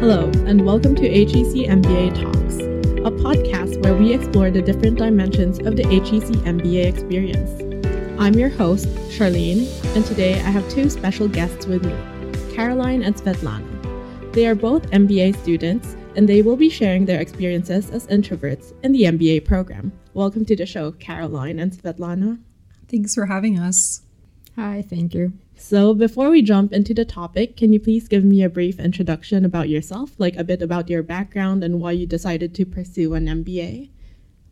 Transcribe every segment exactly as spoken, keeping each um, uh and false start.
Hello, and welcome to H E C M B A Talks, a podcast where we explore the different dimensions of the H E C M B A experience. I'm your host, Charlene, and today I have two special guests with me, Caroline and Svetlana. They are both M B A students, and they will be sharing their experiences as introverts in the M B A program. Welcome to the show, Caroline and Svetlana. Thanks for having us. Hi, thank you. So before we jump into the topic, can you please give me a brief introduction about yourself, like a bit about your background and why you decided to pursue an M B A?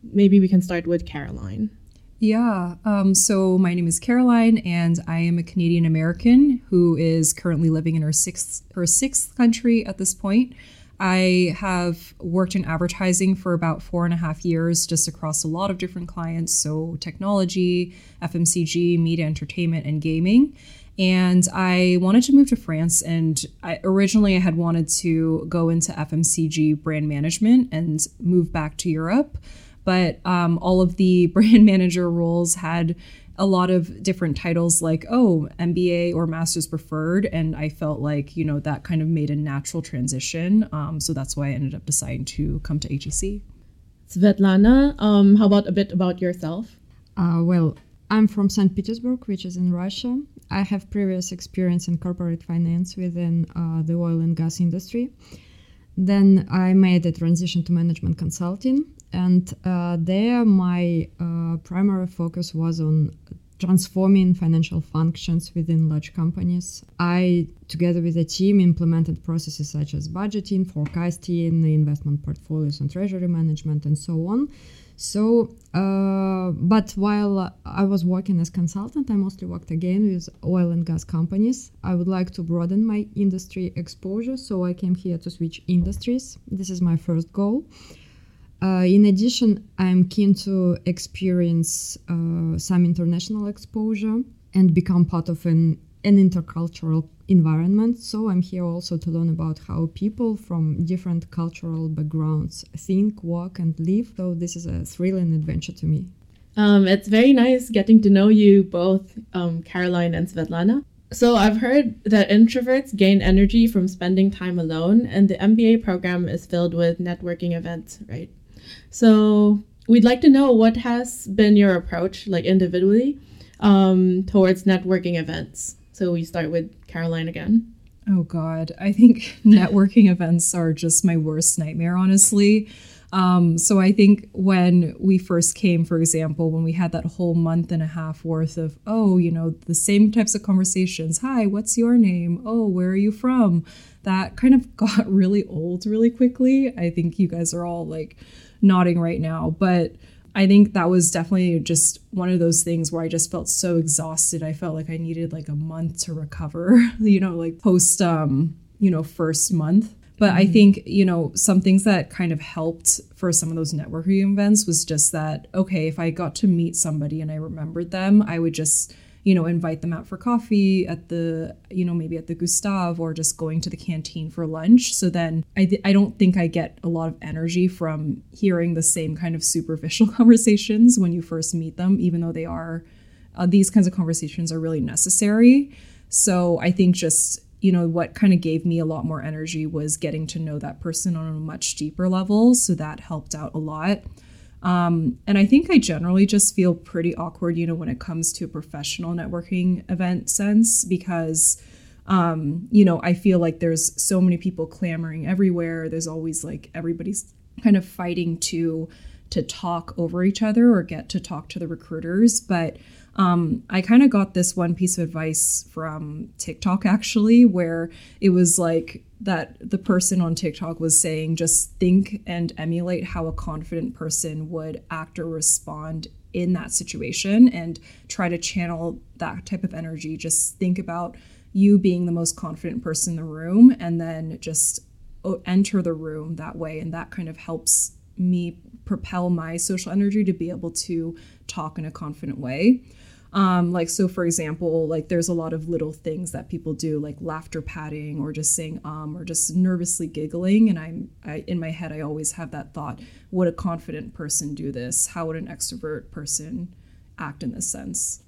Maybe we can start with Caroline. Yeah, um, so my name is Caroline, and I am a Canadian American who is currently living in her sixth, her sixth country at this point. I have worked in advertising for about four and a half years, just across a lot of different clients, so technology, F M C G, media, entertainment, and gaming. And I wanted to move to France, and I, originally I had wanted to go into F M C G brand management and move back to Europe, but um, all of the brand manager roles had a lot of different titles like, oh, M B A or master's preferred. And I felt like, you know, that kind of made a natural transition. Um, so that's why I ended up deciding to come to H E C. Svetlana, um, how about a bit about yourself? Uh, well, I'm from Saint Petersburg, which is in Russia. I have previous experience in corporate finance within uh, the oil and gas industry. Then I made a transition to management consulting. And uh, there, my uh, primary focus was on transforming financial functions within large companies. I, together with a team, implemented processes such as budgeting, forecasting, investment portfolios and treasury management, and so on. So, uh, but while I was working as consultant, I mostly worked again with oil and gas companies. I would like to broaden my industry exposure, so I came here to switch industries. This is my first goal. Uh, in addition, I'm keen to experience uh, some international exposure and become part of an, an intercultural environment. So I'm here also to learn about how people from different cultural backgrounds think, work, and live. So this is a thrilling adventure to me. Um, it's very nice getting to know you both, um, Caroline and Svetlana. So I've heard that introverts gain energy from spending time alone, and the M B A program is filled with networking events, right? So we'd like to know what has been your approach, like individually, um, towards networking events. So we start with Caroline again. Oh, God. I think networking events are just my worst nightmare, honestly. Um, so I think when we first came, for example, when we had that whole month and a half worth of, oh, you know, the same types of conversations. Hi, what's your name? Oh, where are you from? That kind of got really old really quickly. I think you guys are all like nodding right now. But I think that was definitely just one of those things where I just felt so exhausted. I felt like I needed like a month to recover, you know, like post, um, you know, first month. But I think, you know, some things that kind of helped for some of those networking events was just that, okay, if I got to meet somebody and I remembered them, I would just, you know, invite them out for coffee at the, you know, maybe at the Gustav or just going to the canteen for lunch. So then I, th- I don't think I get a lot of energy from hearing the same kind of superficial conversations when you first meet them, even though they are, uh, these kinds of conversations are really necessary. So I think just, you know, what kind of gave me a lot more energy was getting to know that person on a much deeper level. So that helped out a lot. Um, and I think I generally just feel pretty awkward, you know, when it comes to a professional networking event sense, because, um, you know, I feel like there's so many people clamoring everywhere. There's always like everybody's kind of fighting to to talk over each other or get to talk to the recruiters. But Um, I kind of got this one piece of advice from TikTok, actually, where it was like that the person on TikTok was saying, just think and emulate how a confident person would act or respond in that situation and try to channel that type of energy. Just think about you being the most confident person in the room and then just enter the room that way. And that kind of helps me propel my social energy to be able to talk in a confident way. Um, like, so for example, like there's a lot of little things that people do, like laughter patting or just saying, um, or just nervously giggling. And I'm, I, in my head, I always have that thought, would a confident person do this? How would an extrovert person act in this sense?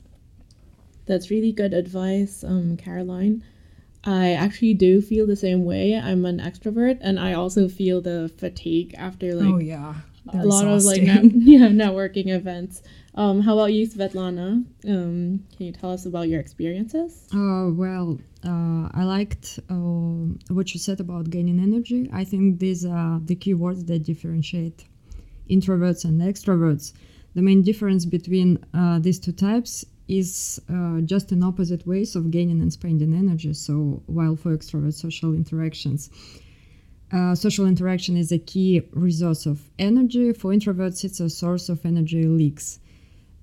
That's really good advice, um, Caroline. I actually do feel the same way. I'm an extrovert, and I also feel the fatigue after like oh, yeah. a lot of like net- yeah, networking events. Um, how about you, Svetlana? Um, can you tell us about your experiences? Uh, well, uh, I liked uh, what you said about gaining energy. I think these are the key words that differentiate introverts and extroverts. The main difference between uh, these two types is uh, just in opposite ways of gaining and spending energy. So while for extroverts, social interactions, uh, social interaction is a key resource of energy. For introverts, it's a source of energy leaks.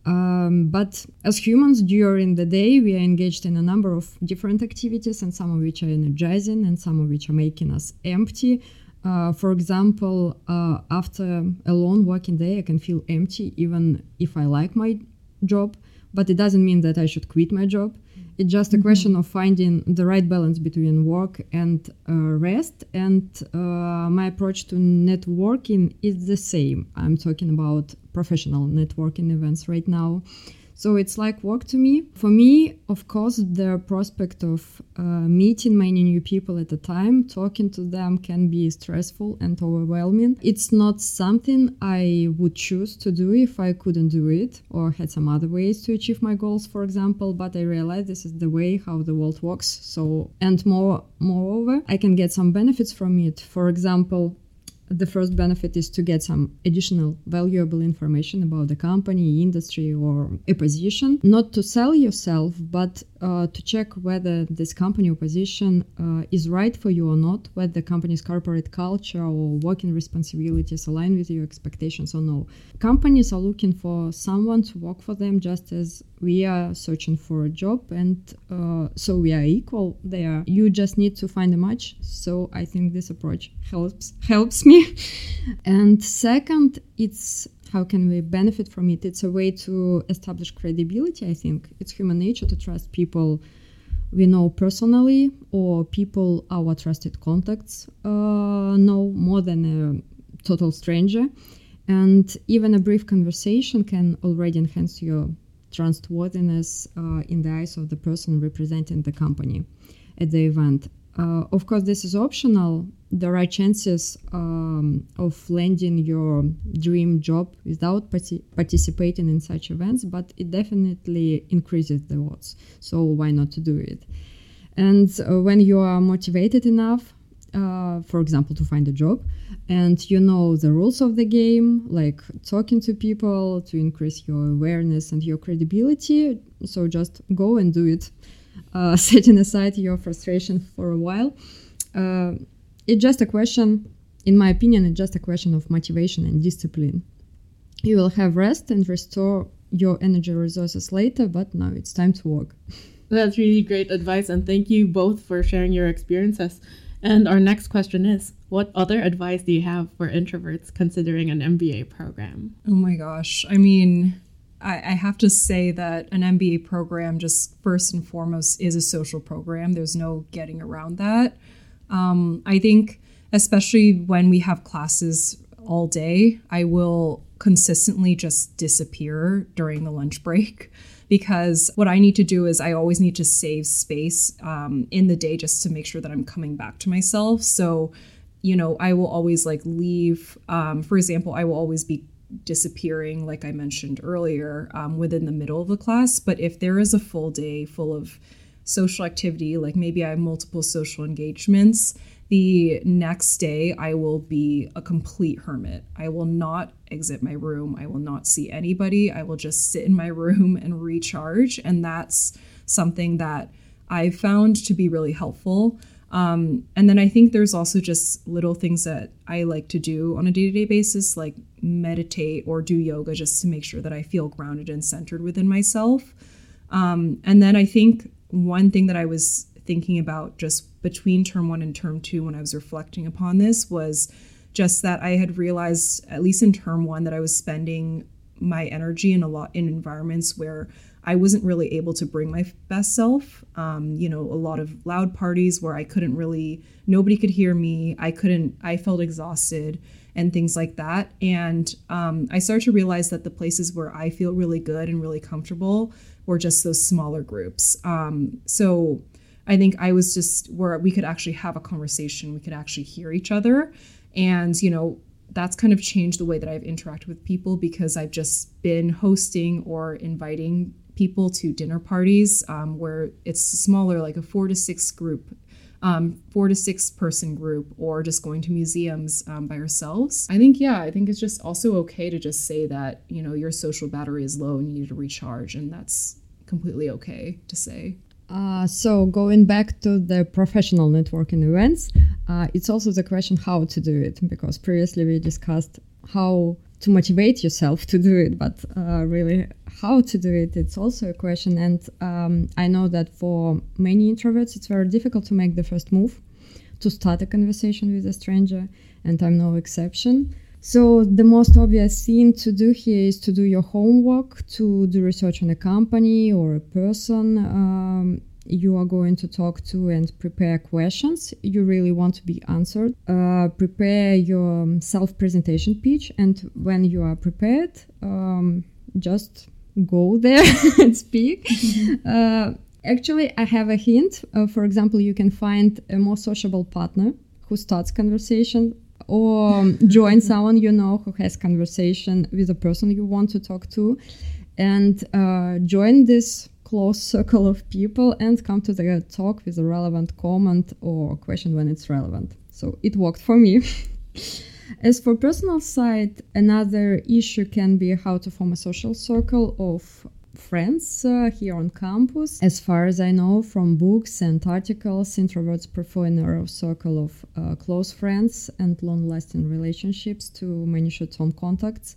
Um, but as humans, during the day, we are engaged in a number of different activities, and some of which are energizing and some of which are making us empty. Uh, for example, uh, after a long working day, I can feel empty even if I like my job. But it doesn't mean that I should quit my job. It's just a mm-hmm. question of finding the right balance between work and uh, rest. And uh, my approach to networking is the same. I'm talking about professional networking events right now. So it's like work to me. For me, of course, the prospect of uh, meeting many new people at a time, talking to them can be stressful and overwhelming. It's not something I would choose to do if I couldn't do it or had some other ways to achieve my goals, for example. But I realize this is the way how the world works. So, and more, moreover, I can get some benefits from it. For example, the first benefit is to get some additional valuable information about the company, industry, or a position. Not to sell yourself, but uh, to check whether this company or position uh, is right for you or not, whether the company's corporate culture or working responsibilities align with your expectations or no. Companies are looking for someone to work for them just as we are searching for a job, and uh, so we are equal there. You just need to find a match. So I think this approach helps helps me. And second, it's how can we benefit from it? It's a way to establish credibility, I think. It's human nature to trust people we know personally, or people our trusted contacts uh, know more than a total stranger. And even a brief conversation can already enhance your trustworthiness uh, in the eyes of the person representing the company at the event. Uh, of course, this is optional. There are chances um, of landing your dream job without partic- participating in such events, but it definitely increases the odds. So why not to do it? And uh, when you are motivated enough, uh, for example, to find a job, and you know the rules of the game, like talking to people to increase your awareness and your credibility, so just go and do it. Uh, setting aside your frustration for a while. Uh, it's just a question, in my opinion, it's just a question of motivation and discipline. You will have rest and restore your energy resources later, but now it's time to work. That's really great advice, and thank you both for sharing your experiences. And our next question is, what other advice do you have for introverts considering an M B A program? Oh my gosh, I mean... I have to say that an M B A program, just first and foremost, is a social program. There's no getting around that. Um, I think, especially when we have classes all day, I will consistently just disappear during the lunch break, because what I need to do is I always need to save space um, in the day just to make sure that I'm coming back to myself. So, you know, I will always like leave. Um, for example, I will always be disappearing, like I mentioned earlier, um, within the middle of the class. But if there is a full day full of social activity, like maybe I have multiple social engagements, the next day I will be a complete hermit. I will not exit my room. I will not see anybody. I will just sit in my room and recharge. And that's something that I found to be really helpful. Um, and then I think there's also just little things that I like to do on a day-to-day basis, like meditate or do yoga, just to make sure that I feel grounded and centered within myself. Um, and then I think one thing that I was thinking about just between term one and term two when I was reflecting upon this was just that I had realized, at least in term one, that I was spending my energy in a lot in environments where I wasn't really able to bring my best self. Um, you know, a lot of loud parties where I couldn't really, nobody could hear me. I couldn't, I felt exhausted and things like that. And um, I started to realize that the places where I feel really good and really comfortable were just those smaller groups. Um, so I think I was just where we could actually have a conversation. We could actually hear each other. And, you know, that's kind of changed the way that I've interacted with people, because I've just been hosting or inviting people to dinner parties um, where it's smaller, like a four to six group, um, four to six person group, or just going to museums um, by ourselves. I think, yeah, I think it's just also okay to just say that, you know, your social battery is low and you need to recharge. And that's completely okay to say. Uh, so going back to the professional networking events, uh, it's also the question how to do it, because previously we discussed how to motivate yourself to do it, but uh, really how to do it, it's also a question. And um, I know that for many introverts, it's very difficult to make the first move, to start a conversation with a stranger, and I'm no exception. So the most obvious thing to do here is to do your homework, to do research on a company or a person um, you are going to talk to, and prepare questions you really want to be answered. Uh, prepare your self-presentation pitch, and when you are prepared, um, just go there and speak. Mm-hmm. Uh, actually, I have a hint. Uh, for example, you can find a more sociable partner who starts conversation, or join someone you know who has conversation with a person you want to talk to, and uh, join this close circle of people and come to the talk with a relevant comment or question when it's relevant. So it worked for me. As for personal side, another issue can be how to form a social circle of friends uh, here on campus. As far as I know from books and articles, introverts prefer a narrow circle of uh, close friends and long-lasting relationships to many short-term contacts.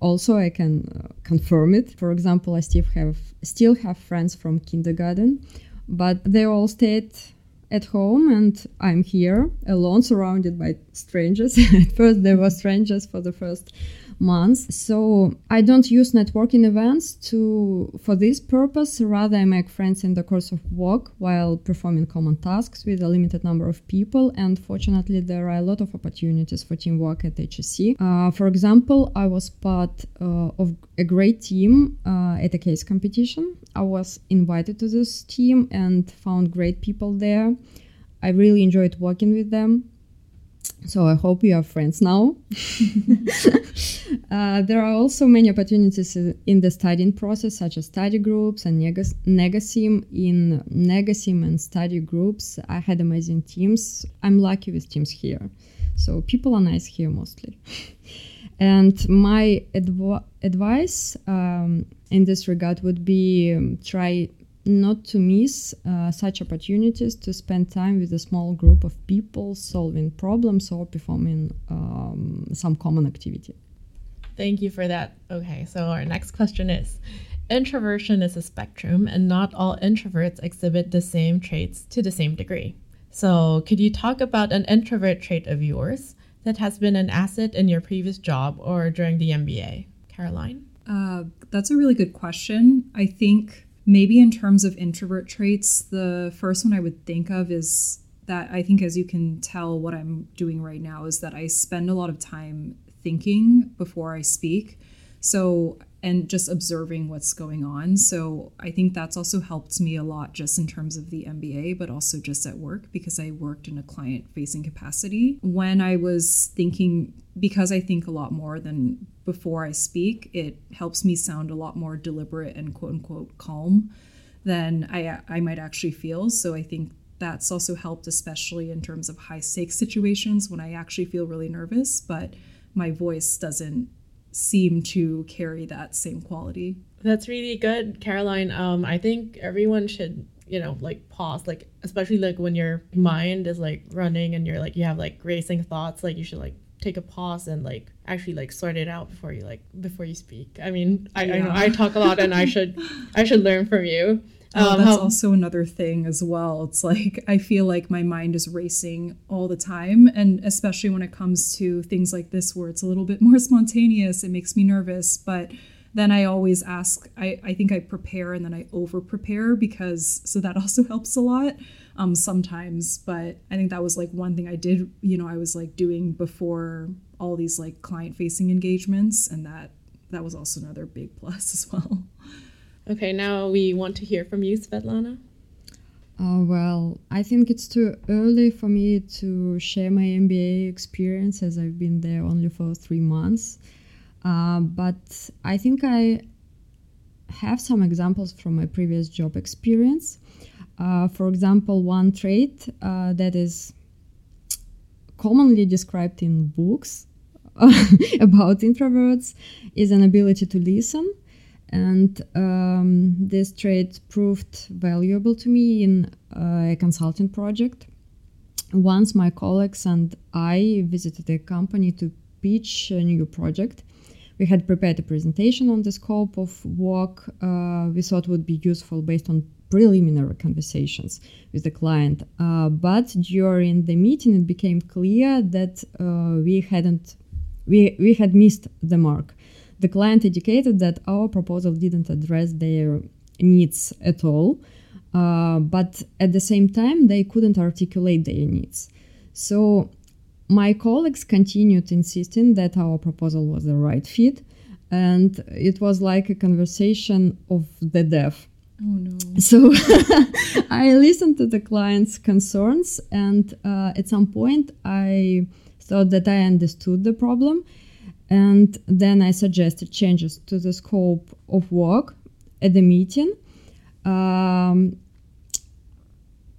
Also, I can uh, confirm it. For example, I still have still have friends from kindergarten, but they all stayed at home and I'm here alone, surrounded by strangers. At first, there were strangers for the first months. So I don't use networking events to for this purpose. Rather, I make friends in the course of work while performing common tasks with a limited number of people. And fortunately, there are a lot of opportunities for teamwork at H S C. Uh, for example, I was part uh, of a great team uh, at a case competition. I was invited to this team and found great people there. I really enjoyed working with them. So I hope you are friends now. uh, there are also many opportunities in the studying process, such as study groups and negas- negasim. In negasim and study groups, I had amazing teams. I'm lucky with teams here. So people are nice here mostly. And my adv- advice um, in this regard would be um, try not to miss uh, such opportunities to spend time with a small group of people solving problems or performing um, some common activity. Thank you for that. Okay, so our next question is, introversion is a spectrum and not all introverts exhibit the same traits to the same degree. So could you talk about an introvert trait of yours that has been an asset in your previous job or during the M B A? Caroline? Uh, that's a really good question. I think maybe in terms of introvert traits, the first one I would think of is that I think, as you can tell, what I'm doing right now is that I spend a lot of time thinking before I speak. So, and just observing what's going on. So I think that's also helped me a lot just in terms of the M B A, but also just at work, because I worked in a client-facing capacity. When I was thinking, because I think a lot more than before I speak, it helps me sound a lot more deliberate and quote-unquote calm than I, I might actually feel. So I think that's also helped, especially in terms of high-stakes situations when I actually feel really nervous, but my voice doesn't seem to carry that same quality. That's really good, Caroline. Um, I think everyone should, you know, like pause, like, especially like when your mind is like running and you're like, you have like racing thoughts, like you should like take a pause and like actually like sort it out before you like, before you speak. I mean, I, yeah. I know I talk a lot and I should, I should learn from you. Oh, um, that's how- also another thing as well. It's like, I feel like my mind is racing all the time. And especially when it comes to things like this, where it's a little bit more spontaneous, it makes me nervous. But then I always ask, I, I think I prepare and then I over prepare because, so that also helps a lot um, sometimes. But I think that was like one thing I did, you know, I was like doing before all these like client facing engagements. And that, that was also another big plus as well. Okay, now we want to hear from you, Svetlana. Uh, well, I think it's too early for me to share my M B A experience, as I've been there only for three months. Uh, but I think I have some examples from my previous job experience. Uh, for example, one trait uh, that is commonly described in books about introverts is an ability to listen. And um, this trait proved valuable to me in uh, a consulting project. Once my colleagues and I visited a company to pitch a new project. We had prepared a presentation on the scope of work uh, we thought would be useful based on preliminary conversations with the client. Uh, but during the meeting, it became clear that uh, we hadn't, we, we had missed the mark. The client indicated that our proposal didn't address their needs at all, uh, but at the same time, they couldn't articulate their needs. So my colleagues continued insisting that our proposal was the right fit, and it was like a conversation of the deaf. Oh, no. So I listened to the client's concerns, and uh, at some point, I thought that I understood the problem. And then I suggested changes to the scope of work at the meeting. Um,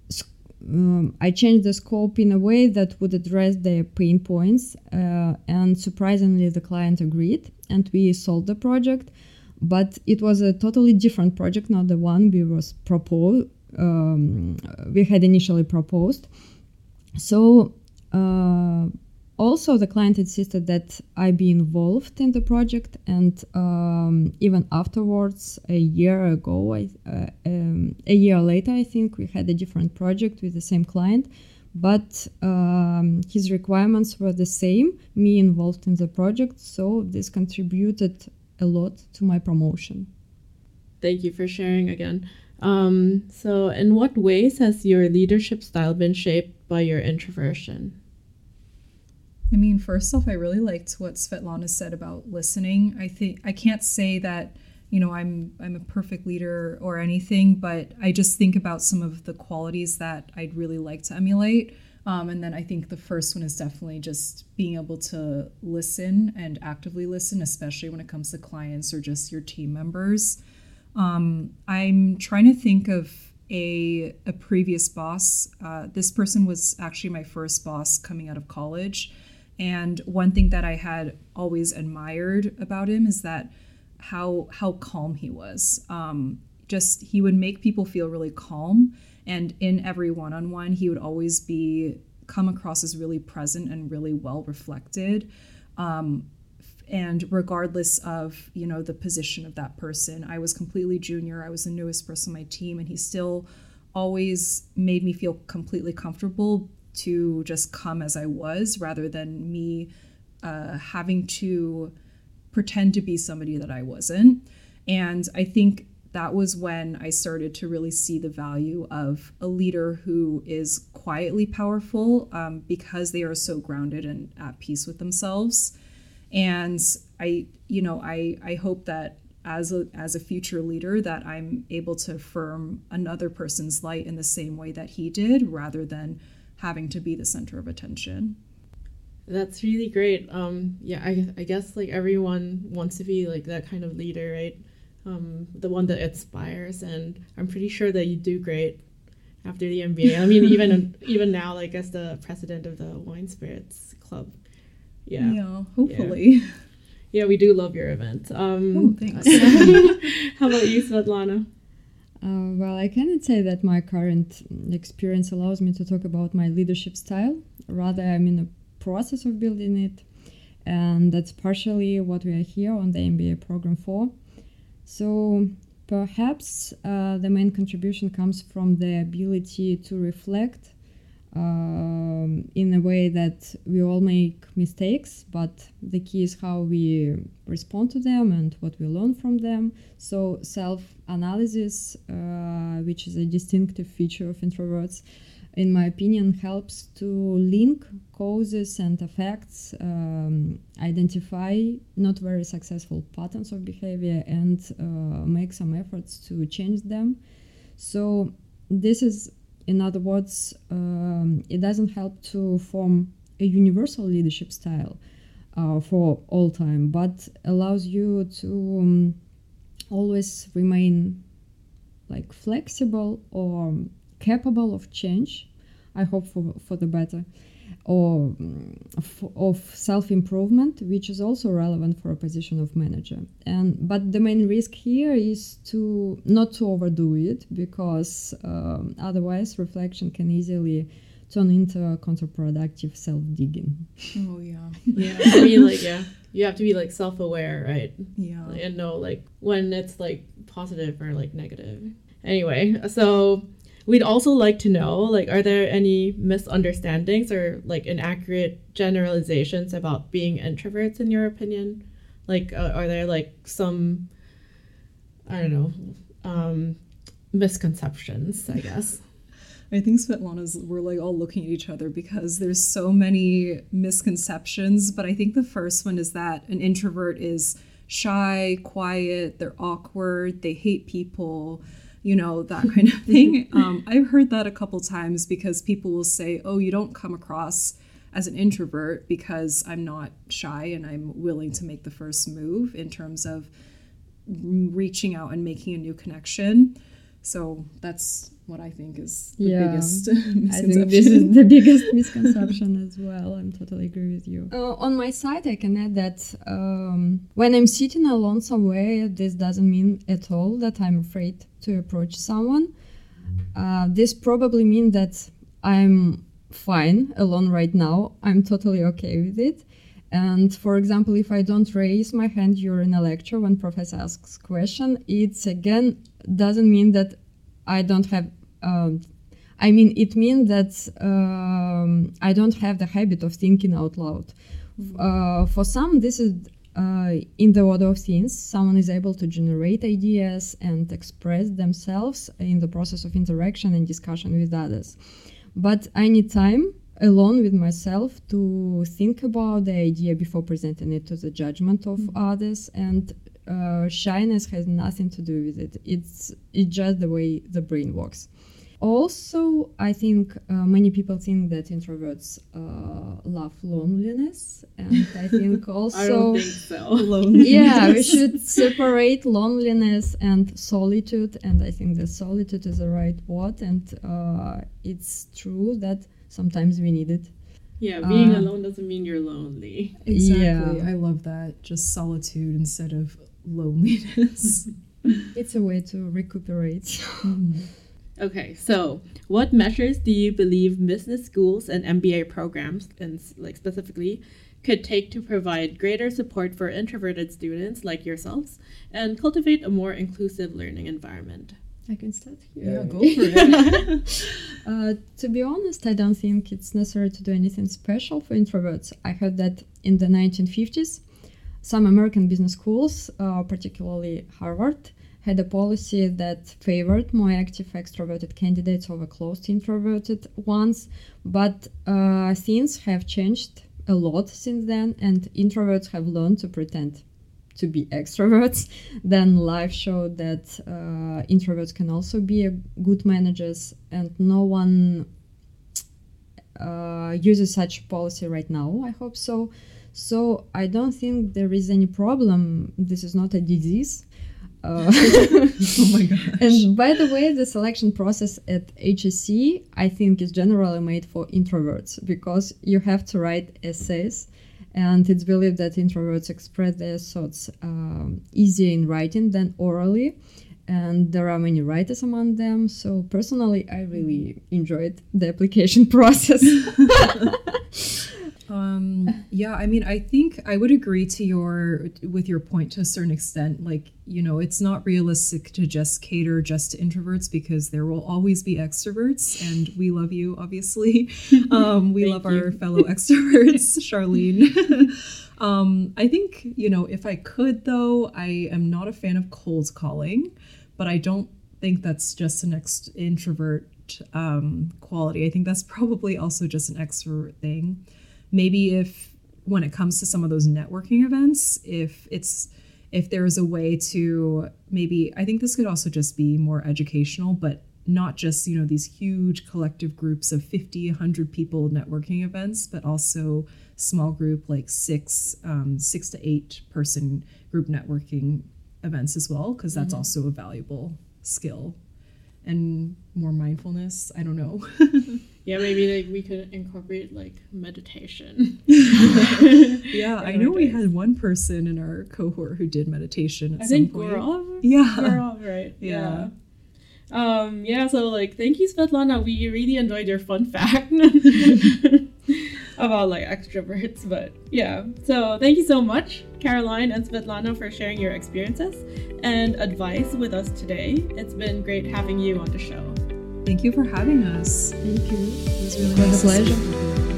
sc- um, I changed the scope in a way that would address their pain points. Uh, and surprisingly, the client agreed and we sold the project. But it was a totally different project, not the one we, was propo- um, we had initially proposed. So... Uh, Also, the client insisted that I be involved in the project, and um, even afterwards, a year ago, I, uh, um, a year later, I think we had a different project with the same client, but um, his requirements were the same, me involved in the project, so this contributed a lot to my promotion. Thank you for sharing again. Um, so, in what ways has your leadership style been shaped by your introversion? I mean, first off, I really liked what Svetlana said about listening. I think I can't say that, you know, I'm I'm a perfect leader or anything, but I just think about some of the qualities that I'd really like to emulate. Um, and then I think the first one is definitely just being able to listen and actively listen, especially when it comes to clients or just your team members. Um, I'm trying to think of a a previous boss. Uh, this person was actually my first boss coming out of college. And one thing that I had always admired about him is that how how calm he was. Um, just he would make people feel really calm. And in every one-on-one, he would always be come across as really present and really well reflected. Um, and regardless of, you know, the position of that person, I was completely junior. I was the newest person on my team. And he still always made me feel completely comfortable to just come as I was, rather than me uh, having to pretend to be somebody that I wasn't. And I think that was when I started to really see the value of a leader who is quietly powerful, um, because they are so grounded and at peace with themselves. And I, you know, I, I hope that as a, as a future leader that I'm able to affirm another person's light in the same way that he did, rather than having to be the center of attention. That's really great. Um, yeah, I, I guess like everyone wants to be like that kind of leader, right? Um, the one that inspires, and I'm pretty sure that you do great after the M B A. I mean, even even now, like as the president of the Wine Spirits Club. Yeah. Yeah. Hopefully. Yeah, yeah we do love your event. Um, oh, thanks. How about you, Svetlana? Uh, well, I cannot say that my current experience allows me to talk about my leadership style. Rather, I'm in the process of building it. And that's partially what we are here on the M B A program for. So perhaps uh, the main contribution comes from the ability to reflect um, in a way that we all make mistakes, but the key is how we respond to them and what we learn from them. So self-analysis, uh, which is a distinctive feature of introverts, in my opinion, helps to link causes and effects, um, identify not very successful patterns of behavior, and uh, make some efforts to change them. So this is In other words, um, it doesn't help to form a universal leadership style uh, for all time, but allows you to um, always remain like flexible or um, capable of change, I hope for, for the better, or um, f- of self-improvement, which is also relevant for a position of manager. And but the main risk here is to not to overdo it, because um, otherwise reflection can easily turn into counterproductive self-digging. Oh yeah, yeah. I mean, like, yeah, you have to be like self-aware, right? Yeah, and know like when it's like positive or like negative. Anyway, so we'd also like to know, like, are there any misunderstandings or like inaccurate generalizations about being introverts in your opinion? Like, uh, are there like some, I don't know, um, misconceptions, I guess? I think Svetlana's, we're like all looking at each other because there's so many misconceptions. But I think the first one is that an introvert is shy, quiet, they're awkward, they hate people, you know, that kind of thing. Um, I've heard that a couple times because people will say, oh, you don't come across as an introvert because I'm not shy and I'm willing to make the first move in terms of reaching out and making a new connection. So that's what I think is the yeah, biggest misconception. I think this is the biggest misconception as well. I totally agree with you. Uh, on my side, I can add that um, when I'm sitting alone somewhere, this doesn't mean at all that I'm afraid to approach someone. Uh, this probably means that I'm fine alone right now. I'm totally okay with it. And for example, if I don't raise my hand during a lecture when professor asks question, it's again doesn't mean that I don't have, um, I mean, it means that um, I don't have the habit of thinking out loud. Uh, for some, this is uh, in the order of things. Someone is able to generate ideas and express themselves in the process of interaction and discussion with others. But I need time alone with myself to think about the idea before presenting it to the judgment of mm-hmm. others, and Uh, shyness has nothing to do with it. It's it's just the way the brain works. Also, I think uh, many people think that introverts uh, love loneliness, and I think also I don't think so. Loneliness. Yeah, we should separate loneliness and solitude. And I think that solitude is the right word. And uh, it's true that sometimes we need it. Yeah, being uh, alone doesn't mean you're lonely. Exactly. Yeah. I love that. Just solitude instead of loneliness. It's a way to recuperate. Mm. Okay, so what measures do you believe business schools and M B A programs, and like specifically, could take to provide greater support for introverted students like yourselves and cultivate a more inclusive learning environment? I can start here. Yeah, go for it. uh, to be honest, I don't think it's necessary to do anything special for introverts. I heard that in the nineteen fifties, some American business schools, uh, particularly Harvard, had a policy that favored more active extroverted candidates over closed introverted ones. But uh, things have changed a lot since then, and introverts have learned to pretend to be extroverts. Then life showed that uh, introverts can also be a good managers, and no one uh, uses such policy right now, I hope so. So I don't think there is any problem. This is not a disease. Uh, oh my gosh. And by the way, the selection process at H S C, I think, is generally made for introverts because you have to write essays. And it's believed that introverts express their thoughts um, easier in writing than orally. And there are many writers among them. So personally, I really enjoyed the application process. um, yeah, I mean, I think I would agree to your with your point to a certain extent. Like, you know, it's not realistic to just cater just to introverts because there will always be extroverts. And we love you, obviously. Um, we love you. Our fellow extroverts, Charlene. um, I think, you know, if I could, though, I am not a fan of cold calling, but I don't think that's just an ex- introvert um, quality. I think that's probably also just an extrovert thing. Maybe if when it comes to some of those networking events, if it's if there is a way to maybe, I think this could also just be more educational, but not just, you know, these huge collective groups of fifty, one hundred people networking events, but also small group, like six, um, six to eight person group networking events as well, because that's mm-hmm. also a valuable skill. And more mindfulness, I don't know. Yeah, maybe like we could incorporate like meditation. Yeah, I know we had one person in our cohort who did meditation at I some think point. Guarav? Yeah. Guarav, right. Yeah. Yeah. Um, yeah, so like thank you, Svetlana. We really enjoyed your fun fact about like extroverts, but yeah. So thank you so much, Caroline and Svetlana, for sharing your experiences and advice with us today. It's been great having you on the show. Thank you for having us. Thank you. It was really nice. It was a pleasure.